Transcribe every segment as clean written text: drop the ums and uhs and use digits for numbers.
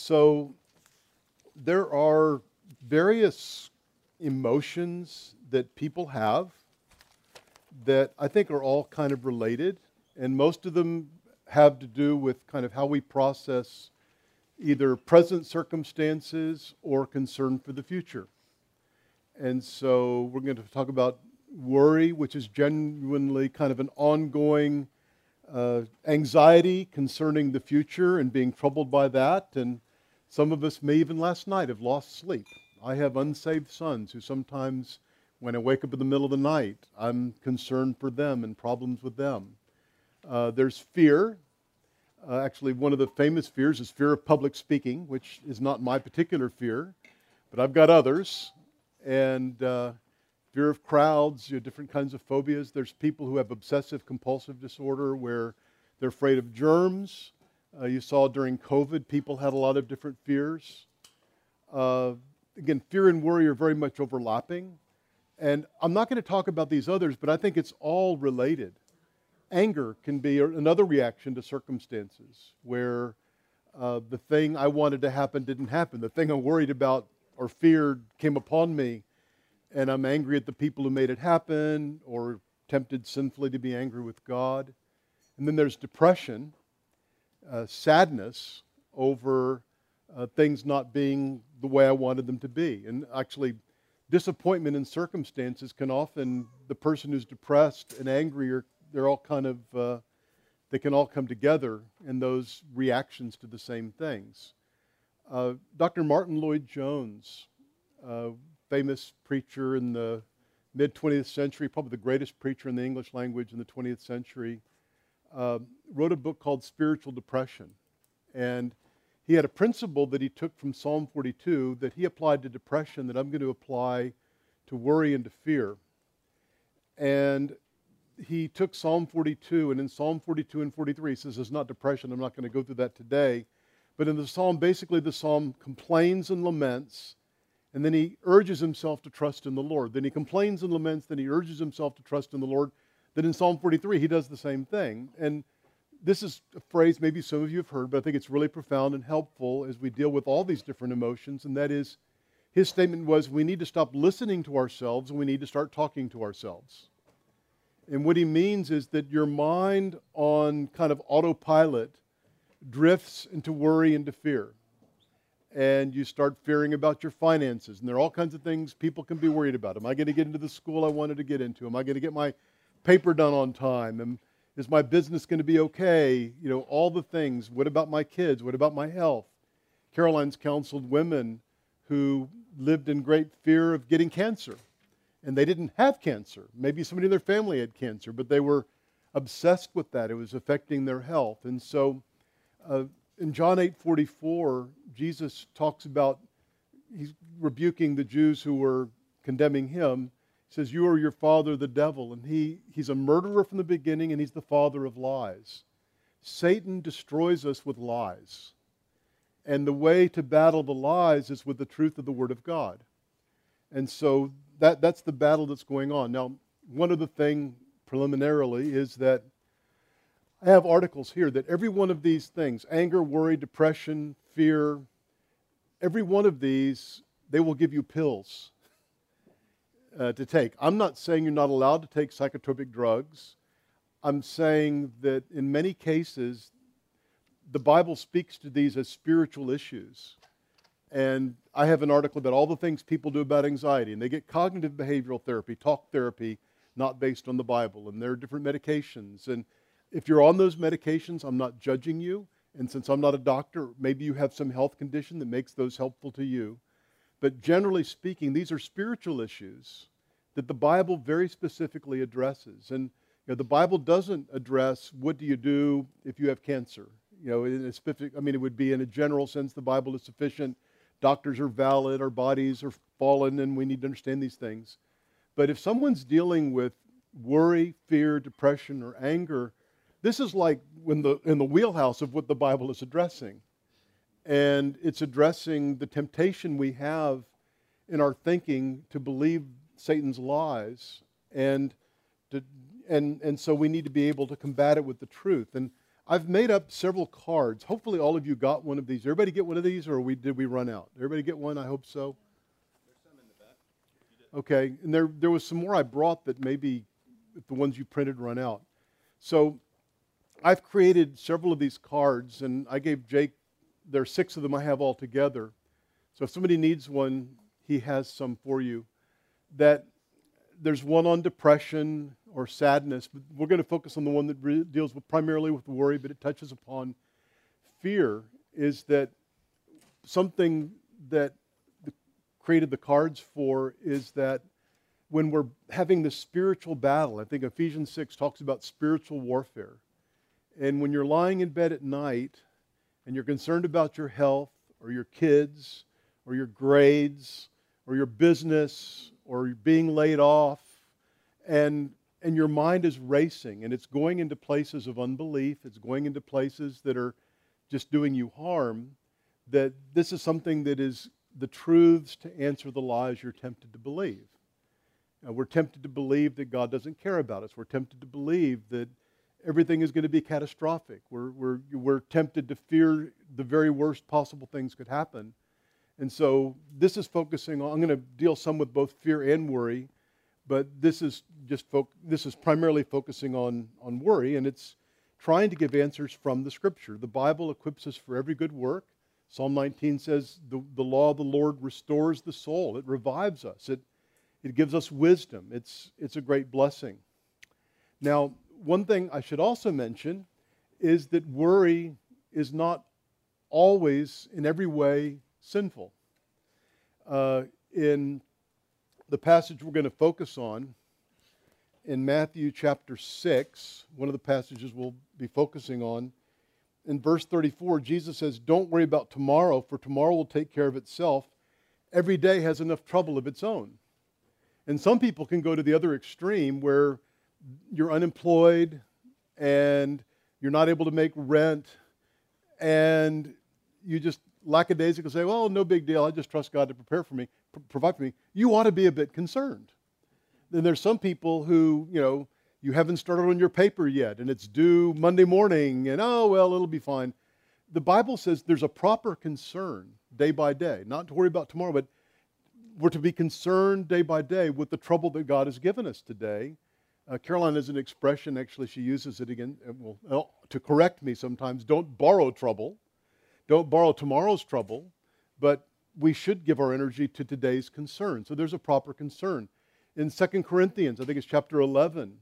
So there are various emotions that people have that I think are all kind of related, and most of them have to do with kind of how we process either present circumstances or concern for the future. And so we're going to talk about worry, which is genuinely kind of an ongoing anxiety concerning the future and being troubled by that. And some of us may even last night have lost sleep. I have unsaved sons who sometimes, when I wake up in the middle of the night, I'm concerned for them and problems with them. There's fear. Actually, one of the famous fears is fear of public speaking, which is not my particular fear, but I've got others. And fear of crowds, you know, different kinds of phobias. There's people who have obsessive compulsive disorder where they're afraid of germs. You saw during COVID, people had a lot of different fears. Again, fear and worry are very much overlapping. And I'm not going to talk about these others, but I think it's all related. Anger can be another reaction to circumstances where the thing I wanted to happen didn't happen. The thing I worried about or feared came upon me, and I'm angry at the people who made it happen or tempted sinfully to be angry with God. And then there's depression, sadness over things not being the way I wanted them to be. And actually, disappointment in circumstances can often, the person who's depressed and angry, they're all kind of, they can all come together in those reactions to the same things. Dr. Martin Lloyd-Jones, famous preacher in the mid-20th century, probably the greatest preacher in the English language in the 20th century, wrote a book called Spiritual Depression. And he had a principle that he took from Psalm 42 that he applied to depression that I'm going to apply to worry and to fear. And he took Psalm 42, and in Psalm 42 and 43, he says, it's not depression, I'm not going to go through that today. But in the psalm, basically the psalm complains and laments, and then he urges himself to trust in the Lord. Then he complains and laments, then he urges himself to trust in the Lord. Then in Psalm 43, he does the same thing. And this is a phrase maybe some of you have heard, but I think it's really profound and helpful as we deal with all these different emotions, and that is, his statement was, we need to stop listening to ourselves, and we need to start talking to ourselves. And what he means is that your mind on kind of autopilot drifts into worry and to fear. And you start fearing about your finances. And there are all kinds of things people can be worried about. Am I going to get into the school I wanted to get into? Am I going to get my paper done on time? Is my business going to be okay? You know, all the things. What about my kids? What about my health? Caroline's counseled women who lived in great fear of getting cancer. And they didn't have cancer. Maybe somebody in their family had cancer, but they were obsessed with that. It was affecting their health. And so in John 8:44, Jesus talks about, he's rebuking the Jews who were condemning him. He says, you are your father, the devil, and he's a murderer from the beginning, and he's the father of lies. Satan destroys us with lies. And the way to battle the lies is with the truth of the Word of God. And so that's the battle that's going on. Now, one other thing preliminarily is that I have articles here that every one of these things, anger, worry, depression, fear, every one of these, they will give you pills to take. I'm not saying you're not allowed to take psychotropic drugs. I'm saying that in many cases, the Bible speaks to these as spiritual issues. And I have an article about all the things people do about anxiety, and they get cognitive behavioral therapy, talk therapy, not based on the Bible, and there are different medications. And if you're on those medications, I'm not judging you. And since I'm not a doctor, maybe you have some health condition that makes those helpful to you. But generally speaking, these are spiritual issues that the Bible very specifically addresses. And you know, the Bible doesn't address what do you do if you have cancer. You know, in a specific, I mean, it would be in a general sense the Bible is sufficient. Doctors are valid, our bodies are fallen, and we need to understand these things. But if someone's dealing with worry, fear, depression, or anger, this is like in the wheelhouse of what the Bible is addressing. And it's addressing the temptation we have in our thinking to believe Satan's lies. And so we need to be able to combat it with the truth. And I've made up several cards. Hopefully all of you got one of these. Everybody get one of these, or did we run out? Everybody get one? I hope so. There's some in the back. Okay, and there was some more I brought that maybe if the ones you printed run out. So I've created several of these cards, and I gave Jake, there are 6 of them I have all together. So if somebody needs one, he has some for you. That there's one on depression or sadness, but we're going to focus on the one that deals with primarily with worry, but it touches upon fear. Is that something that created the cards for? Is that when we're having this spiritual battle, I think Ephesians 6 talks about spiritual warfare. And when you're lying in bed at night and you're concerned about your health or your kids or your grades or your business or being laid off, and your mind is racing and it's going into places of unbelief, it's going into places that are just doing you harm, that this is something that is the truths to answer the lies you're tempted to believe. Now, we're tempted to believe that God doesn't care about us. We're tempted to believe that everything is going to be catastrophic. We're tempted to fear the very worst possible things could happen. And so this is focusing on, I'm going to deal some with both fear and worry, but this is just primarily focusing on worry, and it's trying to give answers from the Scripture. The Bible equips us for every good work. Psalm 19 says the law of the Lord restores the soul. It revives us. It gives us wisdom. It's a great blessing. Now, one thing I should also mention is that worry is not always in every way sinful. In the passage we're going to focus on, in Matthew chapter 6, one of the passages we'll be focusing on, in verse 34, Jesus says, "Don't worry about tomorrow, for tomorrow will take care of itself. Every day has enough trouble of its own." And some people can go to the other extreme where you're unemployed and you're not able to make rent and you just lackadaisically say, well, no big deal. I just trust God to provide for me. You ought to be a bit concerned. Then there's some people who, you haven't started on your paper yet and it's due Monday morning and, oh, well, it'll be fine. The Bible says there's a proper concern day by day, not to worry about tomorrow, but we're to be concerned day by day with the trouble that God has given us today. Caroline has an expression, actually, she uses it again to correct me sometimes. Don't borrow trouble. Don't borrow tomorrow's trouble. But we should give our energy to today's concern. So there's a proper concern. In 2 Corinthians, I think it's chapter 11,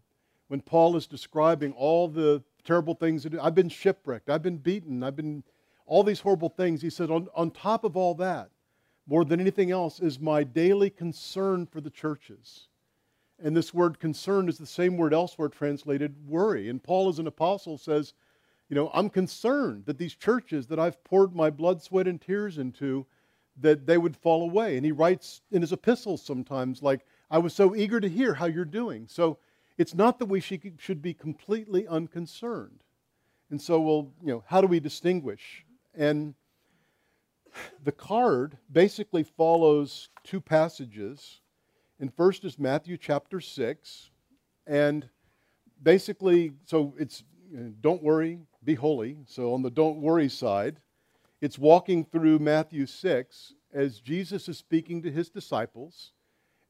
when Paul is describing all the terrible things that I've been shipwrecked, I've been beaten, I've been all these horrible things. He said, on top of all that, more than anything else, is my daily concern for the churches. And this word concern is the same word elsewhere translated worry. And Paul as an apostle says, I'm concerned that these churches that I've poured my blood, sweat, and tears into, that they would fall away. And he writes in his epistles sometimes, like, I was so eager to hear how you're doing. So it's not that we should be completely unconcerned. And so, how do we distinguish? And the card basically follows 2 passages. And first is Matthew chapter 6, and basically, so it's don't worry, be holy. So on the don't worry side, it's walking through Matthew 6 as Jesus is speaking to his disciples.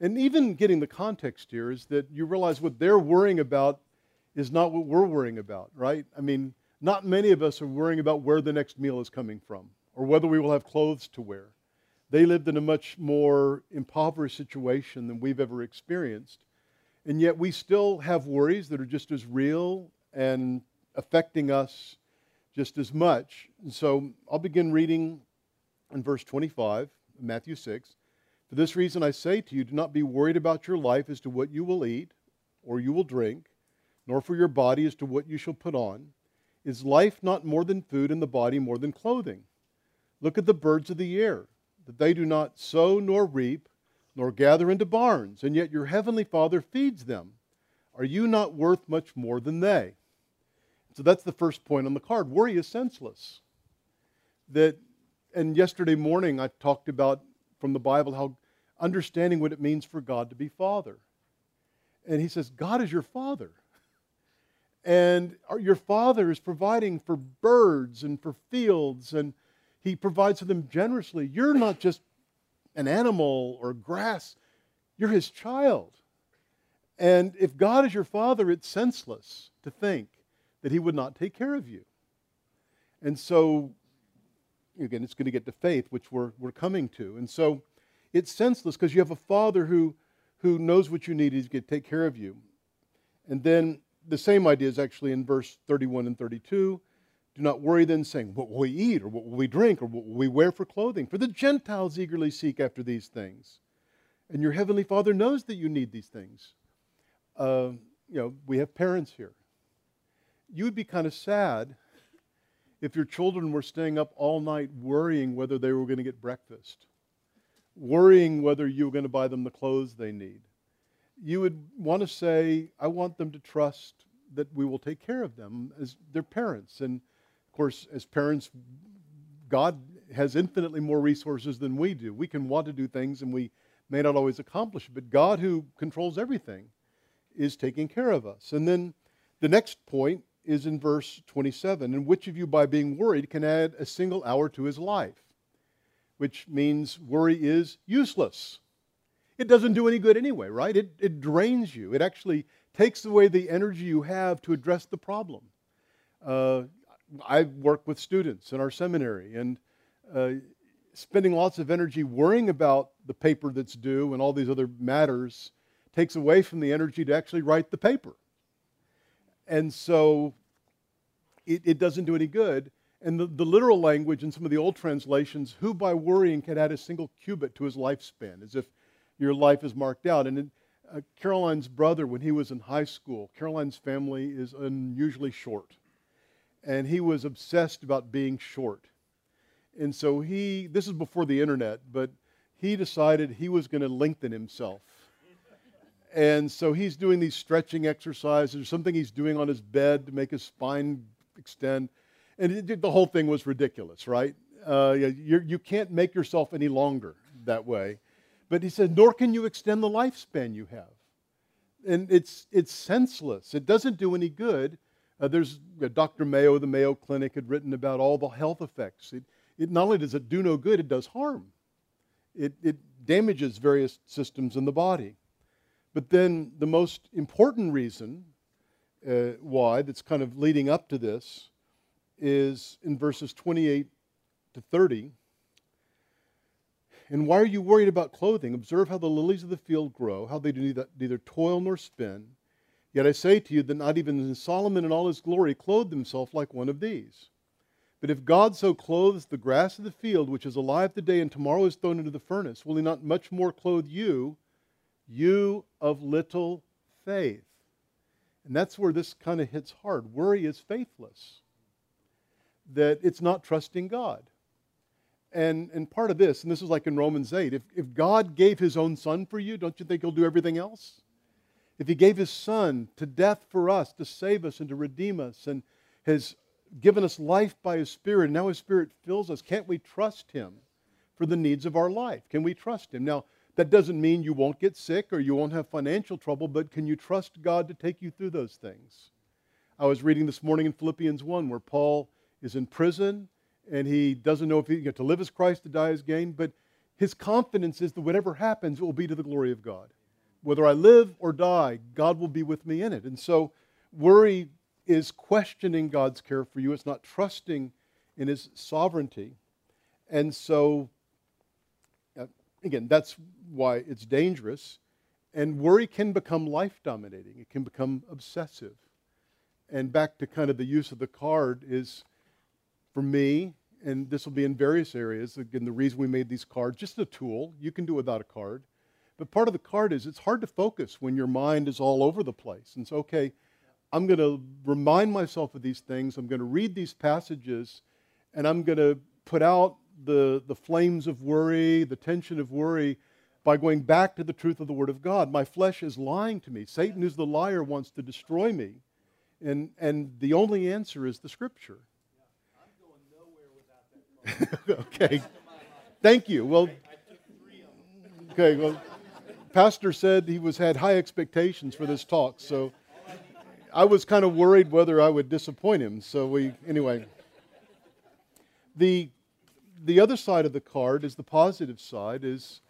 And even getting the context here is that you realize what they're worrying about is not what we're worrying about, right? I mean, not many of us are worrying about where the next meal is coming from or whether we will have clothes to wear. They lived in a much more impoverished situation than we've ever experienced. And yet we still have worries that are just as real and affecting us just as much. And so I'll begin reading in verse 25, Matthew 6. "For this reason I say to you, do not be worried about your life as to what you will eat or you will drink, nor for your body as to what you shall put on. Is life not more than food and the body more than clothing? Look at the birds of the air, that they do not sow nor reap nor gather into barns, and yet your heavenly Father feeds them. Are you not worth much more than they?" So that's the first point on the card. Worry is senseless. And yesterday morning I talked about from the Bible how understanding what it means for God to be Father. And he says, God is your Father. And your Father is providing for birds and for fields, and He provides for them generously. You're not just an animal or grass. You're His child. And if God is your Father, it's senseless to think that He would not take care of you. And so, again, it's going to get to faith, which we're coming to. And so it's senseless because you have a Father who knows what you need. He's going to take care of you. And then the same idea is actually in verse 31 and 32. Do not worry then, saying, what will we eat, or what will we drink, or what will we wear for clothing? For the Gentiles eagerly seek after these things. And your Heavenly Father knows that you need these things. We have parents here. You would be kind of sad if your children were staying up all night worrying whether they were going to get breakfast, worrying whether you were going to buy them the clothes they need. You would want to say, I want them to trust that we will take care of them as their parents. And, of course, as parents, God has infinitely more resources than we do. We can want to do things and we may not always accomplish it, but God, who controls everything, is taking care of us. And then the next point is in verse 27, and which of you by being worried can add a single hour to his life? Which means worry is useless. It doesn't do any good anyway, right? It drains you. It actually takes away the energy you have to address the problem. I work with students in our seminary, and spending lots of energy worrying about the paper that's due and all these other matters takes away from the energy to actually write the paper. And so it doesn't do any good. And the literal language in some of the old translations, who by worrying can add a single cubit to his lifespan, as if your life is marked out. And Caroline's brother, when he was in high school, Caroline's family is unusually short. And he was obsessed about being short. And so this is before the internet, but he decided he was going to lengthen himself. And so he's doing these stretching exercises, or something he's doing on his bed to make his spine extend. And the whole thing was ridiculous, right? You can't make yourself any longer that way. But he said, nor can you extend the lifespan you have. And it's senseless. It doesn't do any good. Dr. Mayo, the Mayo Clinic, had written about all the health effects. It not only does it do no good, it does harm. It damages various systems in the body. But then the most important reason why, that's kind of leading up to this, is in verses 28 to 30. And why are you worried about clothing? Observe how the lilies of the field grow, how they do neither toil nor spin. Yet I say to you that not even Solomon in all his glory clothed himself like one of these. But if God so clothes the grass of the field, which is alive today and tomorrow is thrown into the furnace, will He not much more clothe you, you of little faith? And that's where this kind of hits hard. Worry is faithless. That it's not trusting God. And part of this, and this is like in Romans 8, if God gave His own Son for you, don't you think He'll do everything else? If He gave His Son to death for us, to save us and to redeem us, and has given us life by His Spirit, and now His Spirit fills us, can't we trust Him for the needs of our life? Can we trust Him? Now, that doesn't mean you won't get sick or you won't have financial trouble, but can you trust God to take you through those things? I was reading this morning in Philippians 1 where Paul is in prison and he doesn't know if he's going to live as Christ, to die as gain, but his confidence is that whatever happens, it will be to the glory of God. Whether I live or die, God will be with me in it. And so worry is questioning God's care for you. It's not trusting in His sovereignty. And so, again, that's why it's dangerous. And worry can become life-dominating. It can become obsessive. And back to kind of the use of the card is, for me, and this will be in various areas, again, the reason we made these cards, just a tool. You can do it without a card. But part of the card is it's hard to focus when your mind is all over the place. And so, okay, I'm going to remind myself of these things. I'm going to read these passages, and I'm going to put out the flames of worry, the tension of worry, by going back to the truth of the Word of God. My flesh is lying to me. Satan, who's the liar, wants to destroy me. And the only answer is the Scripture. Yeah. I'm going nowhere without that. Okay. Thank you. Well, I took three of them. Okay, well, Pastor said he had high expectations for this talk, so I was kind of worried whether I would disappoint him. So anyway. The other side of the card is the positive side is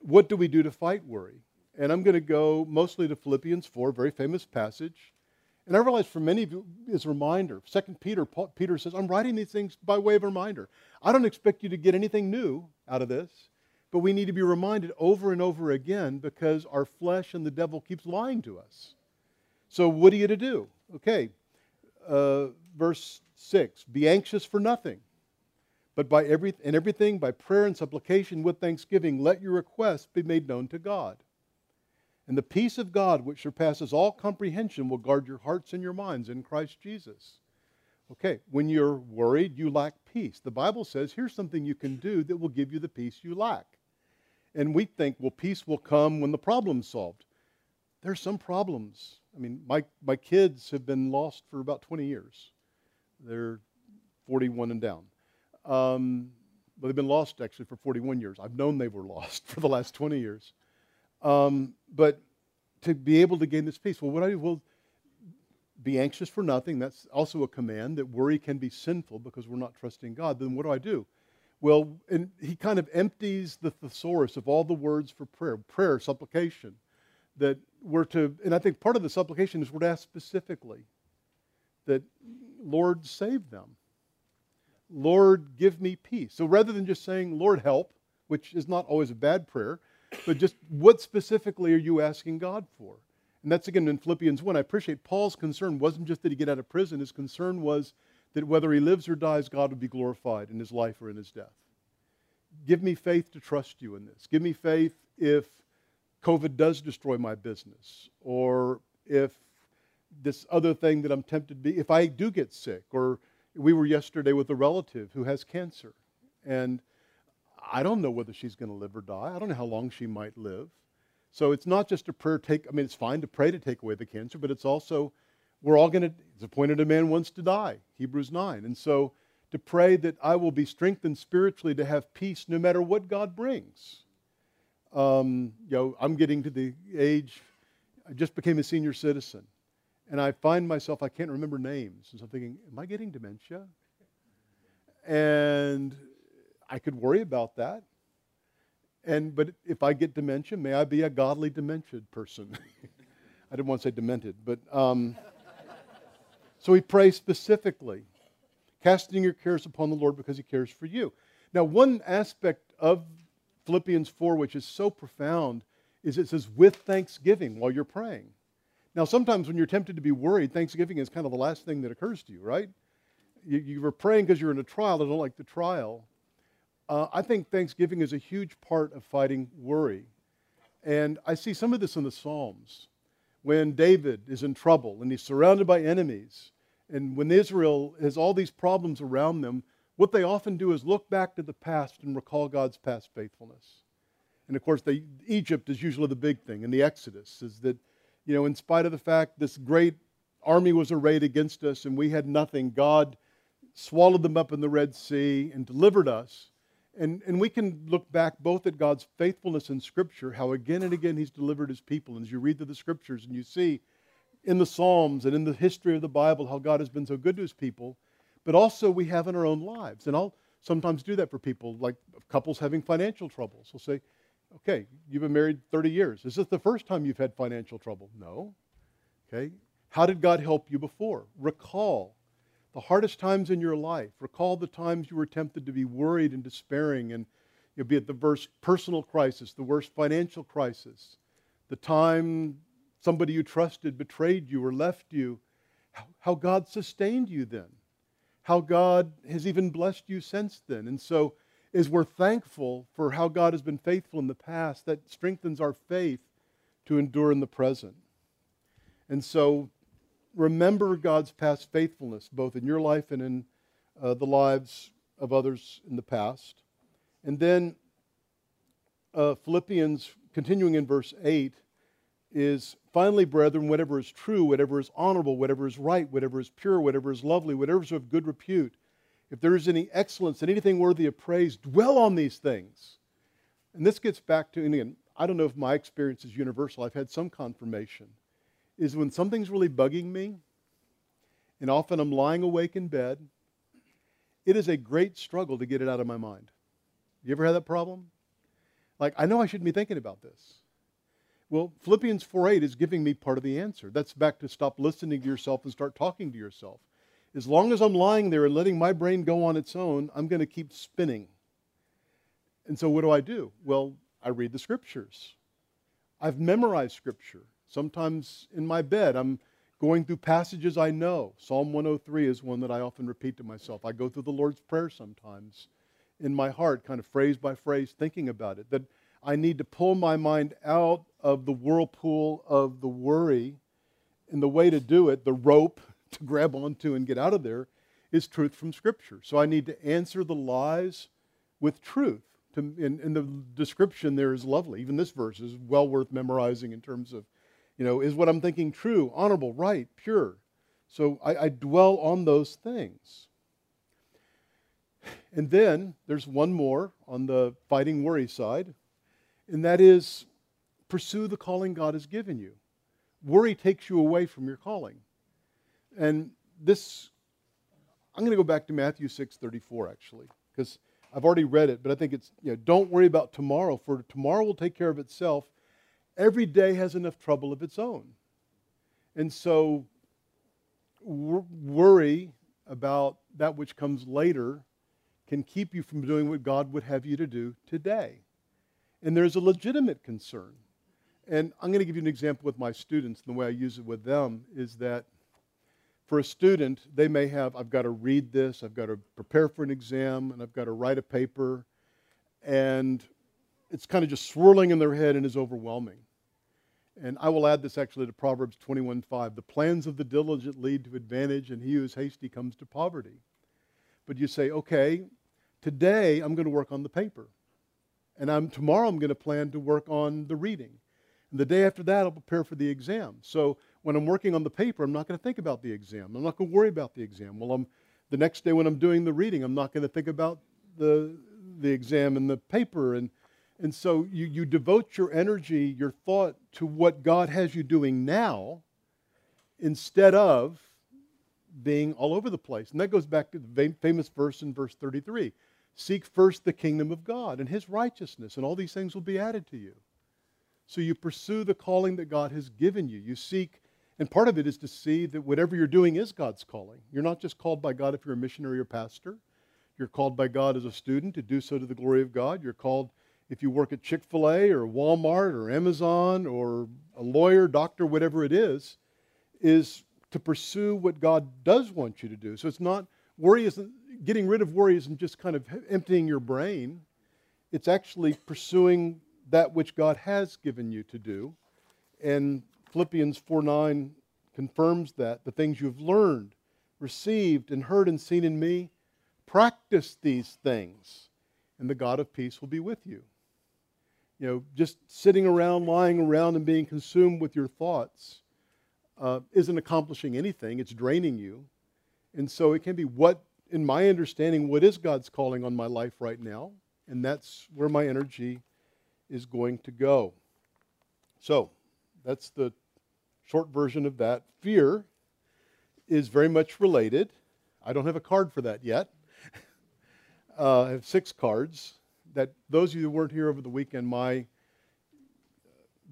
what do we do to fight worry? And I'm going to go mostly to Philippians 4, very famous passage. And I realize for many of you, it's a reminder. 2 Peter, Peter says, I'm writing these things by way of reminder. I don't expect you to get anything new out of this, but we need to be reminded over and over again because our flesh and the devil keeps lying to us. So what are you to do? Okay, verse 6, be anxious for nothing, but in everything, by prayer and supplication with thanksgiving, let your requests be made known to God. And the peace of God, which surpasses all comprehension, will guard your hearts and your minds in Christ Jesus. Okay, when you're worried, you lack peace. The Bible says, here's something you can do that will give you the peace you lack. And we think, well, peace will come when the problem's solved. There's some problems. I mean, my kids have been lost for about 20 years. They're 41 and down. But they've been lost, actually, for 41 years. I've known they were lost for the last 20 years. But to be able to gain this peace, well, what I do, well, be anxious for nothing. That's also a command that worry can be sinful because we're not trusting God. Then what do I do? Well, and he kind of empties the thesaurus of all the words for prayer, supplication, that we're to, and I think part of the supplication is we're to ask specifically that, Lord, save them. Lord, give me peace. So rather than just saying, Lord, help, which is not always a bad prayer, but just what specifically are you asking God for? And that's again in Philippians 1. I appreciate Paul's concern wasn't just that he get out of prison. His concern was that whether he lives or dies, God would be glorified in his life or in his death. Give me faith to trust you in this. Give me faith if COVID does destroy my business, or if this other thing that I'm tempted to be, if I do get sick, or we were yesterday with a relative who has cancer, and I don't know whether she's going to live or die. I don't know how long she might live. So it's not just a prayer take. I mean, it's fine to pray to take away the cancer, but it's also, we're all going to, it's appointed a man once to die, Hebrews 9. And so to pray that I will be strengthened spiritually to have peace no matter what God brings. You know, I'm getting to the age, I just became a senior citizen, and I find myself, I can't remember names. And so I'm thinking, am I getting dementia? And I could worry about that, but if I get dementia, may I be a godly dementia person? I didn't want to say demented, but so we pray specifically, casting your cares upon the Lord because He cares for you. Now, one aspect of Philippians 4, which is so profound, is it says, with thanksgiving while you're praying. Now, sometimes when you're tempted to be worried, thanksgiving is kind of the last thing that occurs to you, right? You were praying because you're in a trial. I don't like the trial. I think thanksgiving is a huge part of fighting worry. And I see some of this in the Psalms. When David is in trouble and he's surrounded by enemies, and when Israel has all these problems around them, what they often do is look back to the past and recall God's past faithfulness. And of course, Egypt is usually the big thing, and the Exodus is that, you know, in spite of the fact this great army was arrayed against us and we had nothing, God swallowed them up in the Red Sea and delivered us. And we can look back both at God's faithfulness in Scripture, how again and again He's delivered His people. And as you read through the Scriptures and you see in the Psalms and in the history of the Bible how God has been so good to His people, but also we have in our own lives. And I'll sometimes do that for people, like couples having financial troubles. We'll say, okay, you've been married 30 years. Is this the first time you've had financial trouble? No. Okay. How did God help you before? Recall the hardest times in your life. Recall the times you were tempted to be worried and despairing, and you'll be at the worst personal crisis, the worst financial crisis, the time somebody you trusted betrayed you or left you, how God sustained you then, how God has even blessed you since then. And so as we're thankful for how God has been faithful in the past, that strengthens our faith to endure in the present. And so remember God's past faithfulness, both in your life and in the lives of others in the past. And then Philippians, continuing in verse 8, is, finally, brethren, whatever is true, whatever is honorable, whatever is right, whatever is pure, whatever is lovely, whatever is of good repute, if there is any excellence and anything worthy of praise, dwell on these things. And this gets back to, and again, I don't know if my experience is universal. I've had some confirmation. is when something's really bugging me, and often I'm lying awake in bed, it is a great struggle to get it out of my mind. You ever had that problem? Like, I know I shouldn't be thinking about this. Well, Philippians 4:8 is giving me part of the answer. That's back to stop listening to yourself and start talking to yourself. As long as I'm lying there and letting my brain go on its own, I'm going to keep spinning. And so what do? Well, I read the scriptures. I've memorized scripture. Sometimes in my bed, I'm going through passages I know. Psalm 103 is one that I often repeat to myself. I go through the Lord's Prayer sometimes in my heart, kind of phrase by phrase, thinking about it, that I need to pull my mind out of the whirlpool of the worry. And the way to do it, the rope to grab onto and get out of there, is truth from Scripture. So I need to answer the lies with truth. And the description there is lovely. Even this verse is well worth memorizing in terms of, you know, is what I'm thinking true, honorable, right, pure? So I dwell on those things. And then there's one more on the fighting worry side, and that is pursue the calling God has given you. Worry takes you away from your calling. And this, I'm going to go back to Matthew 6:34 actually, because I've already read it, but I think it's, you know, don't worry about tomorrow, for tomorrow will take care of itself. Every day has enough trouble of its own. And so worry about that which comes later can keep you from doing what God would have you to do today. And there's a legitimate concern. And I'm going to give you an example with my students, and the way I use it with them is that for a student, they may have, I've got to read this, I've got to prepare for an exam, and I've got to write a paper, and it's kind of just swirling in their head and is overwhelming. And I will add this actually to Proverbs 21:5. The plans of the diligent lead to advantage, and he who is hasty comes to poverty. But you say, okay, today I'm going to work on the paper. And tomorrow I'm going to plan to work on the reading. And the day after that, I'll prepare for the exam. So when I'm working on the paper, I'm not going to think about the exam. I'm not going to worry about the exam. Well, the next day when I'm doing the reading, I'm not going to think about the exam and the paper. And so you devote your energy, your thought to what God has you doing now instead of being all over the place. And that goes back to the famous verse in verse 33. Seek first the kingdom of God and His righteousness, and all these things will be added to you. So you pursue the calling that God has given you. You seek, and part of it is to see that whatever you're doing is God's calling. You're not just called by God if you're a missionary or pastor. You're called by God as a student to do so to the glory of God. You're called if you work at Chick-fil-A or Walmart or Amazon or a lawyer, doctor, whatever it is to pursue what God does want you to do. So it's not, getting rid of worry isn't just kind of emptying your brain. It's actually pursuing that which God has given you to do. And Philippians 4:9 confirms that. The things you've learned, received, and heard and seen in me, practice these things, and the God of peace will be with you. You know, just sitting around, lying around, and being consumed with your thoughts isn't accomplishing anything. It's draining you. And so it can be in my understanding, what is God's calling on my life right now? And that's where my energy is going to go. So that's the short version of that. Fear is very much related. I don't have a card for that yet. I have 6 cards. That those of you who weren't here over the weekend, my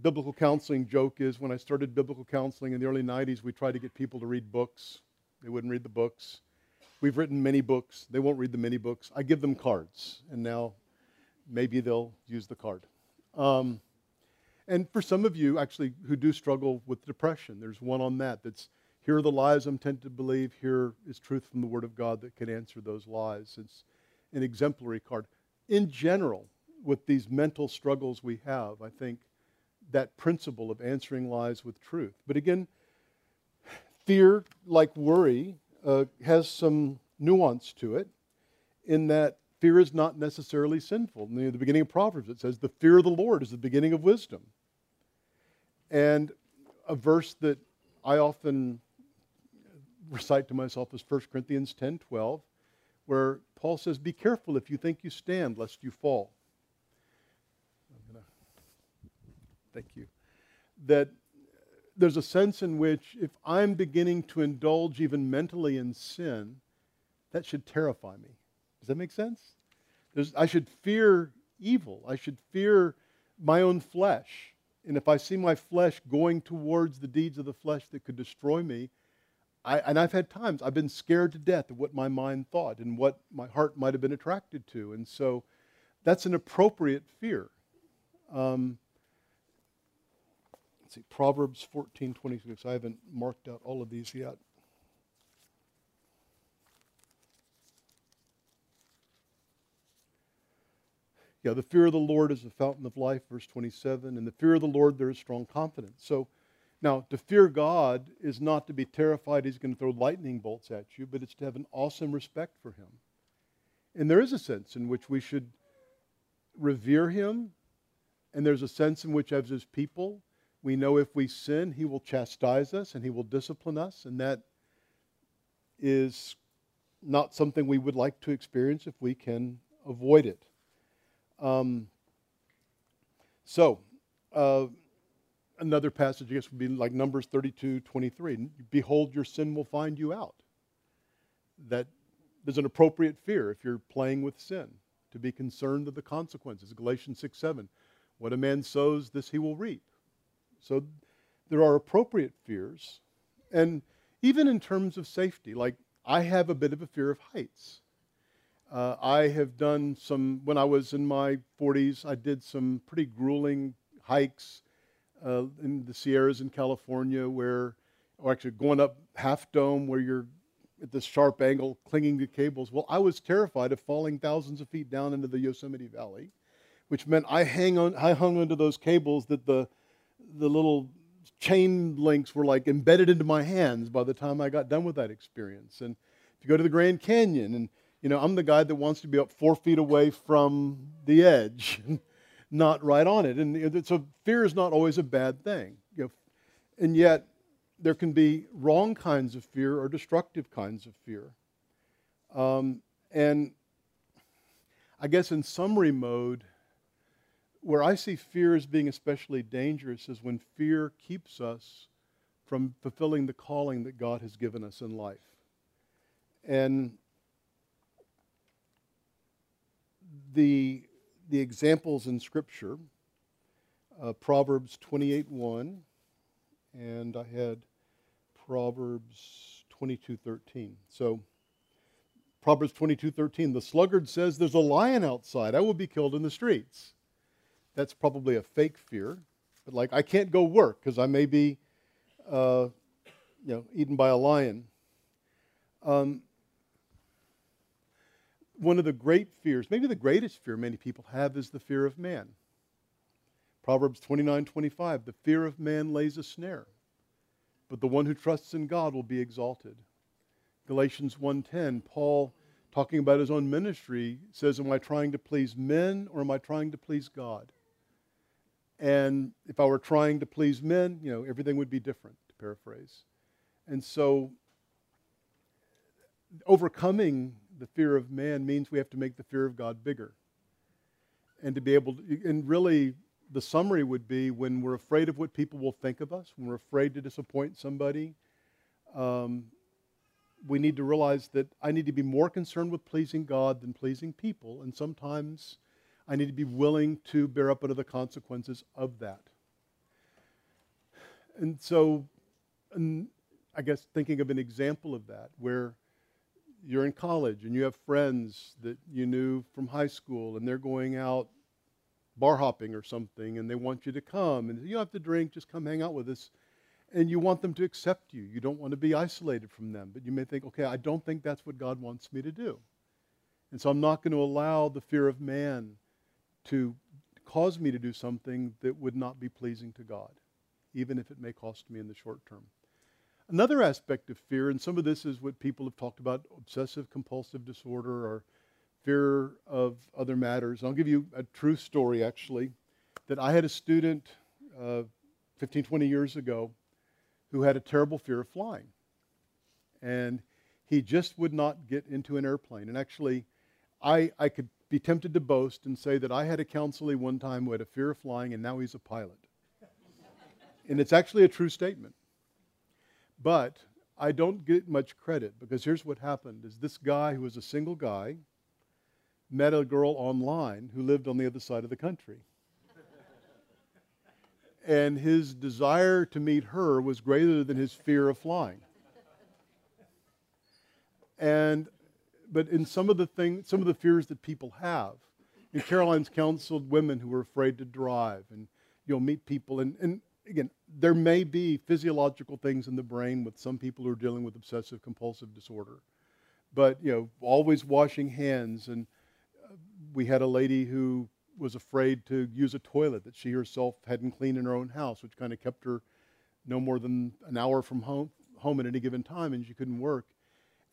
biblical counseling joke is when I started biblical counseling in the early 90s, we tried to get people to read books. They wouldn't read the books. We've written many books. They won't read the many books. I give them cards, and now maybe they'll use the card. And for some of you, actually, who do struggle with depression, there's one on that's, here are the lies I'm tempted to believe. Here is truth from the Word of God that can answer those lies. It's an exemplary card. In general, with these mental struggles we have, I think that principle of answering lies with truth. But again, fear, like worry, has some nuance to it in that fear is not necessarily sinful. Near the beginning of Proverbs, it says, the fear of the Lord is the beginning of wisdom. And a verse that I often recite to myself is 1 Corinthians 10:12, where Paul says, be careful if you think you stand, lest you fall. Thank you. That there's a sense in which if I'm beginning to indulge even mentally in sin, that should terrify me. Does that make sense? I should fear evil. I should fear my own flesh. And if I see my flesh going towards the deeds of the flesh that could destroy me, and I've had times I've been scared to death of what my mind thought and what my heart might have been attracted to. And so that's an appropriate fear. Let's see, Proverbs 14:26. I haven't marked out all of these yet. Yeah, the fear of the Lord is the fountain of life, verse 27. In the fear of the Lord, there is strong confidence. So now, to fear God is not to be terrified He's going to throw lightning bolts at you, but it's to have an awesome respect for Him. And there is a sense in which we should revere Him, and there's a sense in which, as His people, we know if we sin, He will chastise us and He will discipline us, and that is not something we would like to experience if we can avoid it. Another passage, I guess, would be like Numbers 32:23. Behold, your sin will find you out. That there's an appropriate fear if you're playing with sin, to be concerned of the consequences. Galatians 6:7. What a man sows, this he will reap. So there are appropriate fears. And even in terms of safety, like I have a bit of a fear of heights. I have done some, when I was in my 40s, I did some pretty grueling hikes in the Sierras in California or actually going up Half Dome where you're at this sharp angle clinging to cables. Well, I was terrified of falling thousands of feet down into the Yosemite Valley, which meant I hung onto those cables that the little chain links were like embedded into my hands by the time I got done with that experience. And if you go to the Grand Canyon and I'm the guy that wants to be up 4 feet away from the edge, not right on it. And so fear is not always a bad thing. And yet there can be wrong kinds of fear or destructive kinds of fear. And I guess in summary mode, where I see fear as being especially dangerous is when fear keeps us from fulfilling the calling that God has given us in life. And the examples in Scripture, Proverbs 28:1, and I had Proverbs 22:13. So Proverbs 22:13, the sluggard says, there's a lion outside. I will be killed in the streets. That's probably a fake fear, but like I can't go work because I may be, eaten by a lion. One of the great fears, maybe the greatest fear many people have, is the fear of man. Proverbs 29:25, the fear of man lays a snare, but the one who trusts in God will be exalted. Galatians 1:10, Paul, talking about his own ministry, says, am I trying to please men or am I trying to please God? And if I were trying to please men, everything would be different, to paraphrase. And so overcoming the fear of man means we have to make the fear of God bigger. And to be able to, and really the summary would be when we're afraid of what people will think of us, when we're afraid to disappoint somebody, we need to realize that I need to be more concerned with pleasing God than pleasing people. And sometimes I need to be willing to bear up under the consequences of that. And so, I guess thinking of an example of that where you're in college and you have friends that you knew from high school and they're going out bar hopping or something and they want you to come and you don't have to drink, just come hang out with us. And you want them to accept you. You don't want to be isolated from them. But you may think, okay, I don't think that's what God wants me to do. And so I'm not going to allow the fear of man to cause me to do something that would not be pleasing to God, even if it may cost me in the short term. Another aspect of fear, and some of this is what people have talked about, obsessive compulsive disorder or fear of other matters. And I'll give you a true story, actually, that I had a student 15-20 years ago who had a terrible fear of flying. And he just would not get into an airplane. And actually, I could be tempted to boast and say that I had a counselee one time who had a fear of flying, and now he's a pilot. And it's actually a true statement. But I don't get much credit, because here's what happened, is this guy who was a single guy met a girl online who lived on the other side of the country. And his desire to meet her was greater than his fear of flying. But in some of the fears that people have, and Caroline's counseled women who are afraid to drive, and you'll meet people, and again, there may be physiological things in the brain with some people who are dealing with obsessive compulsive disorder. But, you know, always washing hands. And we had a lady who was afraid to use a toilet that she herself hadn't cleaned in her own house, which kind of kept her no more than an hour from home at any given time, and she couldn't work.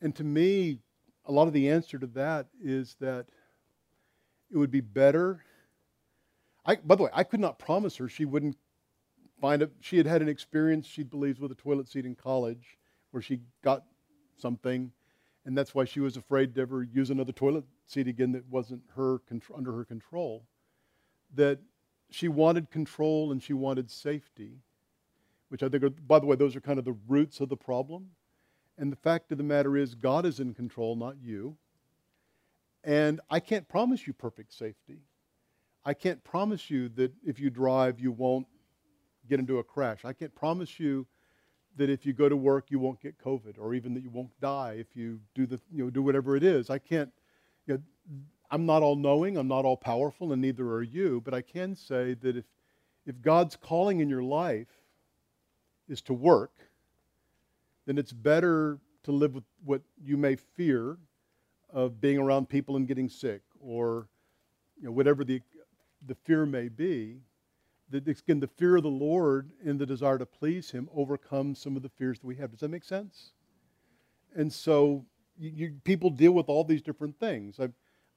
And to me, a lot of the answer to that is that it would be better. By the way, I could not promise her she wouldn't she had had an experience, she believes, with a toilet seat in college where she got something, and that's why she was afraid to ever use another toilet seat again that wasn't under her control. That she wanted control and she wanted safety, which I think are, by the way, those are kind of the roots of the problem. And the fact of the matter is, God is in control, not you. And I can't promise you perfect safety. I can't promise you that if you drive, you won't get into a crash. I can't promise you that if you go to work you won't get COVID, or even that you won't die if you do whatever it is. I can't. You know, I'm not all knowing. I'm not all powerful, and neither are you. But I can say that if God's calling in your life is to work, then it's better to live with what you may fear of being around people and getting sick, or whatever the fear may be. Again, the fear of the Lord and the desire to please Him overcomes some of the fears that we have. Does that make sense? And so people deal with all these different things.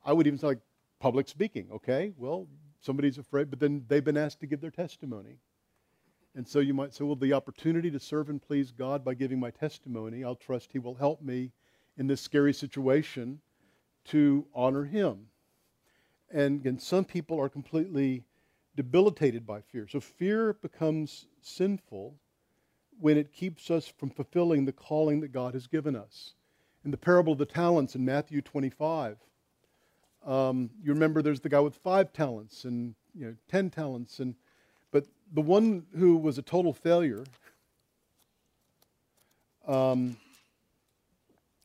I would even say, like, public speaking. Okay, well, somebody's afraid, but then they've been asked to give their testimony. And so you might say, well, the opportunity to serve and please God by giving my testimony, I'll trust He will help me in this scary situation to honor Him. And again, some people are completely debilitated by fear. So fear becomes sinful when it keeps us from fulfilling the calling that God has given us. In the parable of the talents in Matthew 25, you remember there's the guy with 5 talents and 10 talents, but the one who was a total failure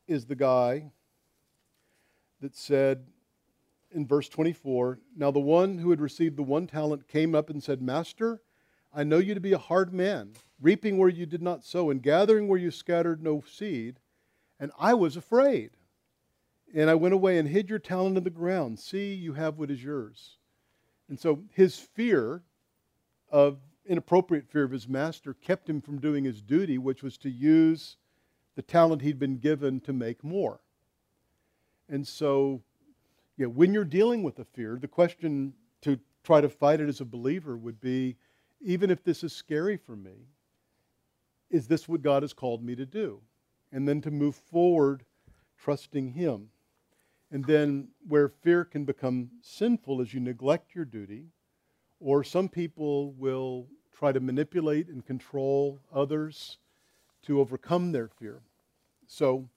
is the guy that said, in verse 24, now the one who had received the 1 talent came up and said, Master, I know you to be a hard man, reaping where you did not sow and gathering where you scattered no seed, and I was afraid. And I went away and hid your talent in the ground. See, you have what is yours. And so his fear of, inappropriate fear of his master, kept him from doing his duty, which was to use the talent he'd been given to make more. And so when you're dealing with a fear, the question to try to fight it as a believer would be, even if this is scary for me, is this what God has called me to do? And then to move forward trusting Him. And then where fear can become sinful is you neglect your duty, or some people will try to manipulate and control others to overcome their fear. So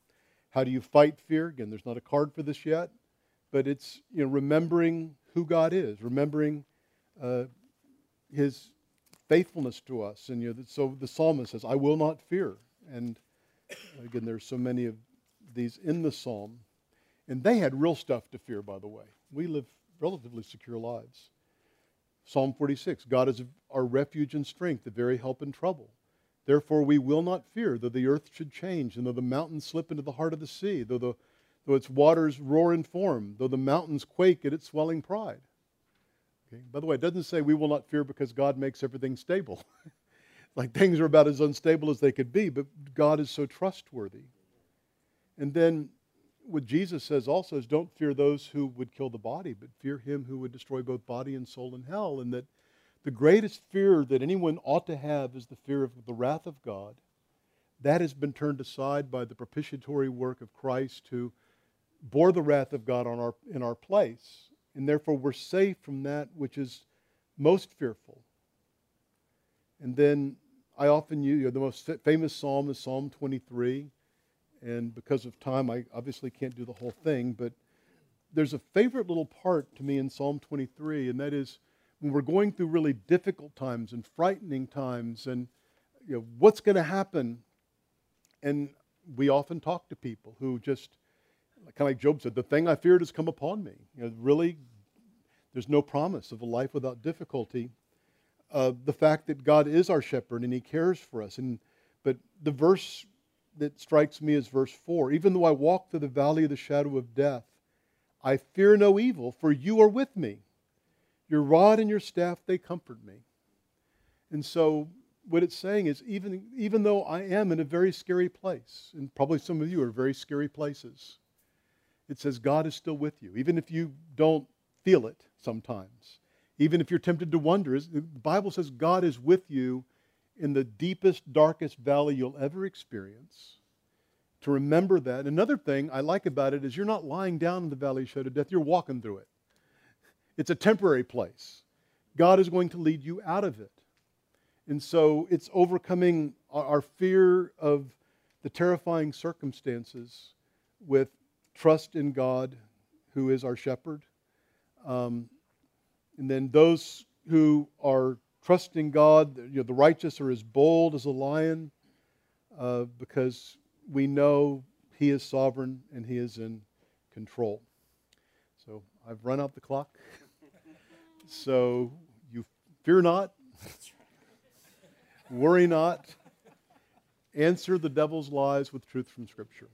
how do you fight fear? Again, there's not a card for this yet. But it's remembering who God is, remembering His faithfulness to us. And so the psalmist says, I will not fear. And again, there's so many of these in the psalm. And they had real stuff to fear, by the way. We live relatively secure lives. Psalm 46, God is our refuge and strength, the very help in trouble. Therefore we will not fear, though the earth should change, and though the mountains slip into the heart of the sea, though its waters roar and foam, though the mountains quake at its swelling pride. Okay? By the way, it doesn't say we will not fear because God makes everything stable. Like, things are about as unstable as they could be, but God is so trustworthy. And then what Jesus says also is, don't fear those who would kill the body, but fear Him who would destroy both body and soul in hell. And that the greatest fear that anyone ought to have is the fear of the wrath of God. That has been turned aside by the propitiatory work of Christ, who bore the wrath of God in our place, and therefore we're safe from that which is most fearful. And then I often use, the most famous psalm is Psalm 23, and because of time, I obviously can't do the whole thing, but there's a favorite little part to me in Psalm 23, and that is when we're going through really difficult times and frightening times and what's going to happen. And we often talk to people who just, kind of like Job said, the thing I feared has come upon me. Really, there's no promise of a life without difficulty. The fact that God is our shepherd and He cares for us. But the verse that strikes me is verse 4. Even though I walk through the valley of the shadow of death, I fear no evil, for you are with me. Your rod and your staff, they comfort me. And so what it's saying is even though I am in a very scary place, and probably some of you are very scary places, it says God is still with you, even if you don't feel it sometimes. Even if you're tempted to wonder, the Bible says God is with you in the deepest, darkest valley you'll ever experience. To remember that. And another thing I like about it is you're not lying down in the valley of shadow of death. You're walking through it. It's a temporary place. God is going to lead you out of it. And so it's overcoming our fear of the terrifying circumstances with trust in God, who is our shepherd. And then those who are trusting God, the righteous are as bold as a lion, because we know He is sovereign and He is in control. So I've run out the clock. So you fear not, worry not, answer the devil's lies with truth from Scripture.